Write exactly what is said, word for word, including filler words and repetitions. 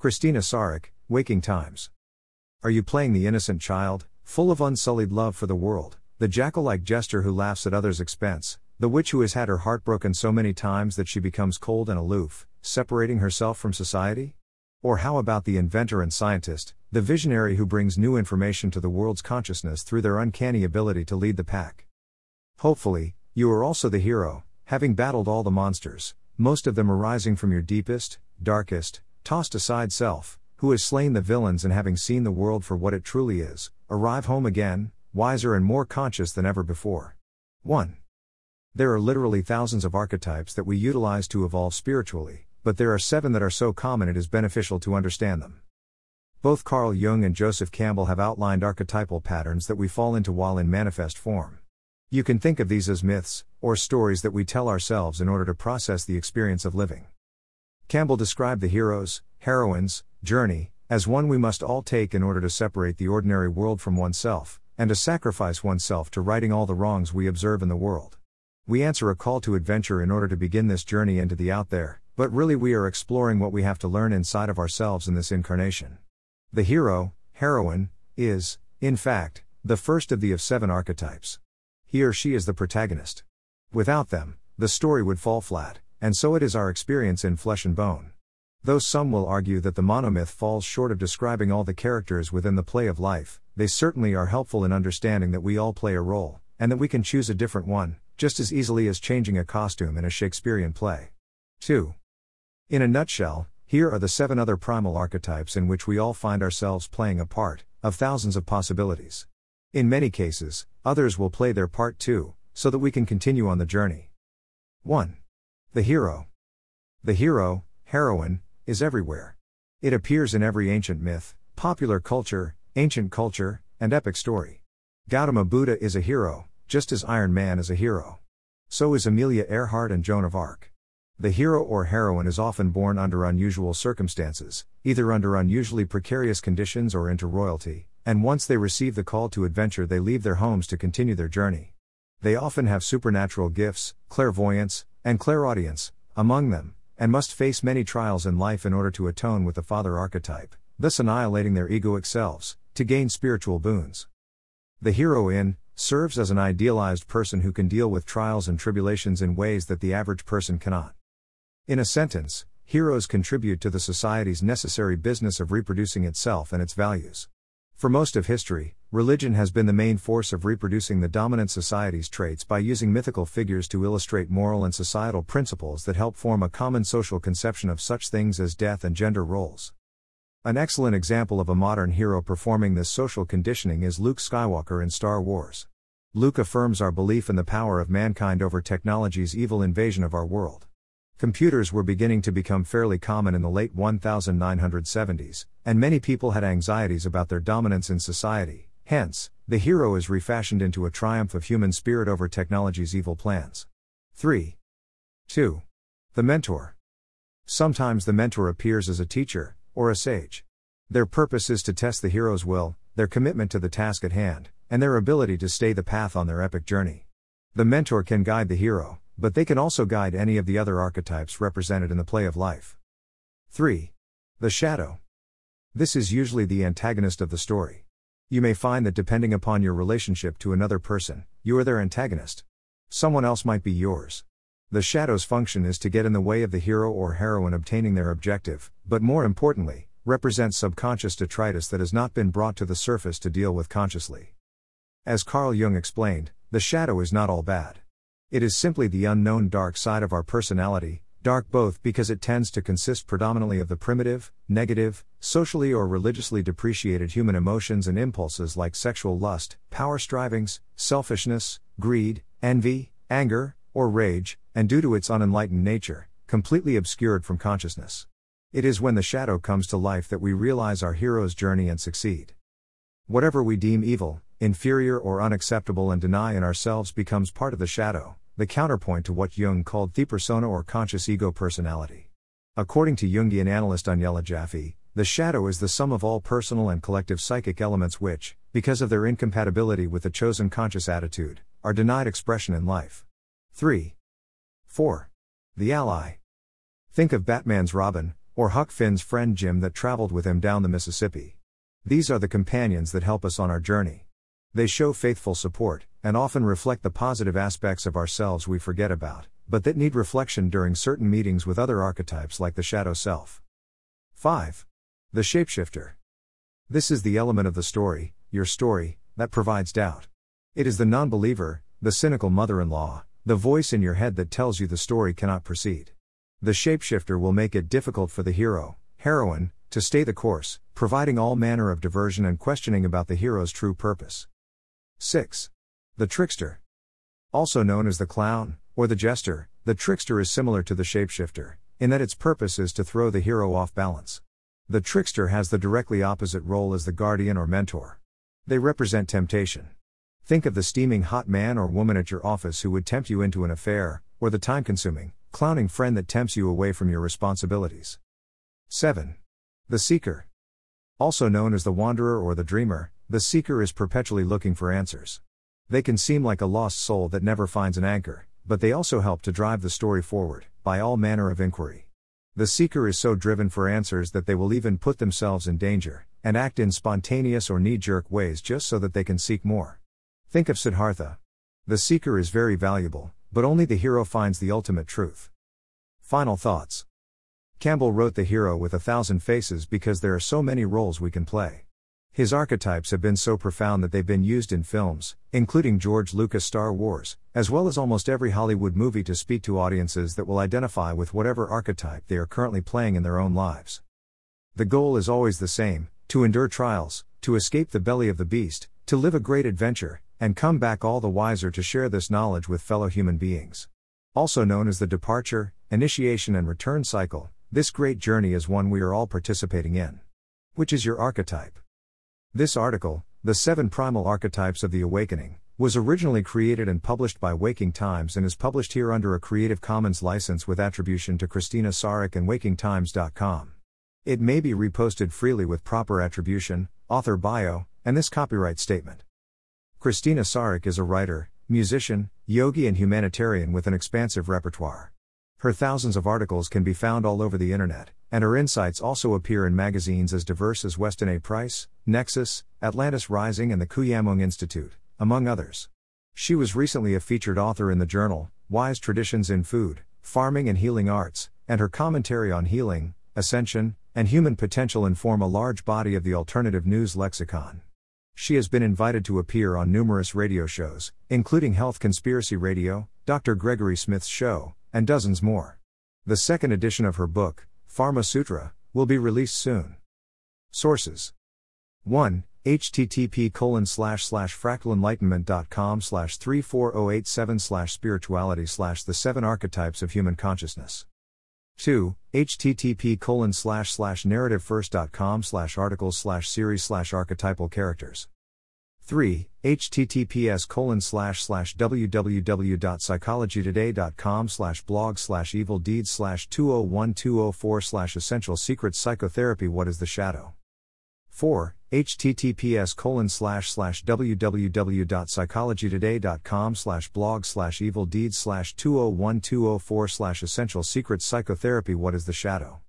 Christina Sarich, Waking Times. Are you playing the innocent child, full of unsullied love for the world, the jackal-like jester who laughs at others' expense, the witch who has had her heart broken so many times that she becomes cold and aloof, separating herself from society? Or how about the inventor and scientist, the visionary who brings new information to the world's consciousness through their uncanny ability to lead the pack? Hopefully, you are also the hero, having battled all the monsters, most of them arising from your deepest, darkest, tossed-aside self, who has slain the villains and having seen the world for what it truly is, arrive home again, wiser and more conscious than ever before. one. There are literally thousands of archetypes that we utilize to evolve spiritually, but there are seven that are so common it is beneficial to understand them. Both Carl Jung and Joseph Campbell have outlined archetypal patterns that we fall into while in manifest form. You can think of these as myths, or stories that we tell ourselves in order to process the experience of living. Campbell described the hero's, heroine's, journey, as one we must all take in order to separate the ordinary world from oneself, and to sacrifice oneself to righting all the wrongs we observe in the world. We answer a call to adventure in order to begin this journey into the out there, but really we are exploring what we have to learn inside of ourselves in this incarnation. The hero, heroine, is, in fact, the first of the of seven archetypes. He or she is the protagonist. Without them, the story would fall flat, and so it is our experience in flesh and bone. Though some will argue that the monomyth falls short of describing all the characters within the play of life, they certainly are helpful in understanding that we all play a role, and that we can choose a different one, just as easily as changing a costume in a Shakespearean play. two. In a nutshell, here are the seven other primal archetypes in which we all find ourselves playing a part, of thousands of possibilities. In many cases, others will play their part too, so that we can continue on the journey. one. The hero. The hero, heroine, is everywhere. It appears in every ancient myth, popular culture, ancient culture, and epic story. Gautama Buddha is a hero, just as Iron Man is a hero. So is Amelia Earhart and Joan of Arc. The hero or heroine is often born under unusual circumstances, either under unusually precarious conditions or into royalty, and once they receive the call to adventure they leave their homes to continue their journey. They often have supernatural gifts, clairvoyance, and clairaudience, among them, and must face many trials in life in order to atone with the father archetype, thus annihilating their egoic selves, to gain spiritual boons. The heroine serves as an idealized person who can deal with trials and tribulations in ways that the average person cannot. In a sentence, heroes contribute to the society's necessary business of reproducing itself and its values. For most of history, religion has been the main force of reproducing the dominant society's traits by using mythical figures to illustrate moral and societal principles that help form a common social conception of such things as death and gender roles. An excellent example of a modern hero performing this social conditioning is Luke Skywalker in Star Wars. Luke affirms our belief in the power of mankind over technology's evil invasion of our world. Computers were beginning to become fairly common in the late nineteen seventies, and many people had anxieties about their dominance in society. Hence, the hero is refashioned into a triumph of human spirit over technology's evil plans. three. two. The mentor. Sometimes the mentor appears as a teacher, or a sage. Their purpose is to test the hero's will, their commitment to the task at hand, and their ability to stay the path on their epic journey. The mentor can guide the hero, but they can also guide any of the other archetypes represented in the play of life. three. The shadow. This is usually the antagonist of the story. You may find that depending upon your relationship to another person, you are their antagonist. Someone else might be yours. The shadow's function is to get in the way of the hero or heroine obtaining their objective, but more importantly, represents subconscious detritus that has not been brought to the surface to deal with consciously. As Carl Jung explained, the shadow is not all bad. It is simply the unknown dark side of our personality, dark both because it tends to consist predominantly of the primitive, negative, socially or religiously depreciated human emotions and impulses like sexual lust, power strivings, selfishness, greed, envy, anger, or rage, and due to its unenlightened nature, completely obscured from consciousness. It is when the shadow comes to life that we realize our hero's journey and succeed. Whatever we deem evil, inferior or unacceptable and deny in ourselves becomes part of the shadow, the counterpoint to what Jung called the persona or conscious ego personality. According to Jungian analyst Aniela Jaffe, the shadow is the sum of all personal and collective psychic elements which, because of their incompatibility with the chosen conscious attitude, are denied expression in life. three. four. The ally. Think of Batman's Robin, or Huck Finn's friend Jim that traveled with him down the Mississippi. These are the companions that help us on our journey. They show faithful support, and often reflect the positive aspects of ourselves we forget about, but that need reflection during certain meetings with other archetypes like the shadow self. five. The shapeshifter. This is the element of the story, your story, that provides doubt. It is the non-believer, the cynical mother-in-law, the voice in your head that tells you the story cannot proceed. The shapeshifter will make it difficult for the hero, heroine, to stay the course, providing all manner of diversion and questioning about the hero's true purpose. six. The trickster. Also known as the clown, or the jester, the trickster is similar to the shapeshifter, in that its purpose is to throw the hero off balance. The trickster has the directly opposite role as the guardian or mentor. They represent temptation. Think of the steaming hot man or woman at your office who would tempt you into an affair, or the time-consuming, clowning friend that tempts you away from your responsibilities. seven. The seeker. Also known as the wanderer or the dreamer, the seeker is perpetually looking for answers. They can seem like a lost soul that never finds an anchor, but they also help to drive the story forward, by all manner of inquiry. The seeker is so driven for answers that they will even put themselves in danger, and act in spontaneous or knee-jerk ways just so that they can seek more. Think of Siddhartha. The seeker is very valuable, but only the hero finds the ultimate truth. Final thoughts. Campbell wrote the hero with a thousand faces because there are so many roles we can play. His archetypes have been so profound that they've been used in films, including George Lucas' Star Wars, as well as almost every Hollywood movie to speak to audiences that will identify with whatever archetype they are currently playing in their own lives. The goal is always the same, to endure trials, to escape the belly of the beast, to live a great adventure, and come back all the wiser to share this knowledge with fellow human beings. Also known as the departure, initiation and return cycle, this great journey is one we are all participating in. Which is your archetype? This article, The Seven Primal Archetypes of the Awakening, was originally created and published by Waking Times and is published here under a Creative Commons license with attribution to Christina Sarich and waking times dot com. It may be reposted freely with proper attribution, author bio, and this copyright statement. Christina Sarich is a writer, musician, yogi and humanitarian with an expansive repertoire. Her thousands of articles can be found all over the internet, and her insights also appear in magazines as diverse as Weston A. Price, Nexus, Atlantis Rising and the Kuyamung Institute, among others. She was recently a featured author in the journal, Wise Traditions in Food, Farming and Healing Arts, and her commentary on healing, ascension, and human potential inform a large body of the alternative news lexicon. She has been invited to appear on numerous radio shows, including Health Conspiracy Radio, Doctor Gregory Smith's show, and dozens more. The second edition of her book, Pharma Sutra, will be released soon. Sources. one. http colon slash slash fractalenlightenment dot com slash three four zero eight seven slash spirituality slash the seven archetypes of human consciousness. two. http colon slash slash narrative first dot com slash articles slash series slash archetypal characters. three. https colon slash slash www dot psychology today dot com slash blog slash evil deeds slash two oh one two oh four slash essential secrets psychotherapy What is the shadow? four. https colon slash slash www dot psychology today dot com slash blog slash evil deeds slash two oh one two oh four slash essential secrets psychotherapy What is the shadow?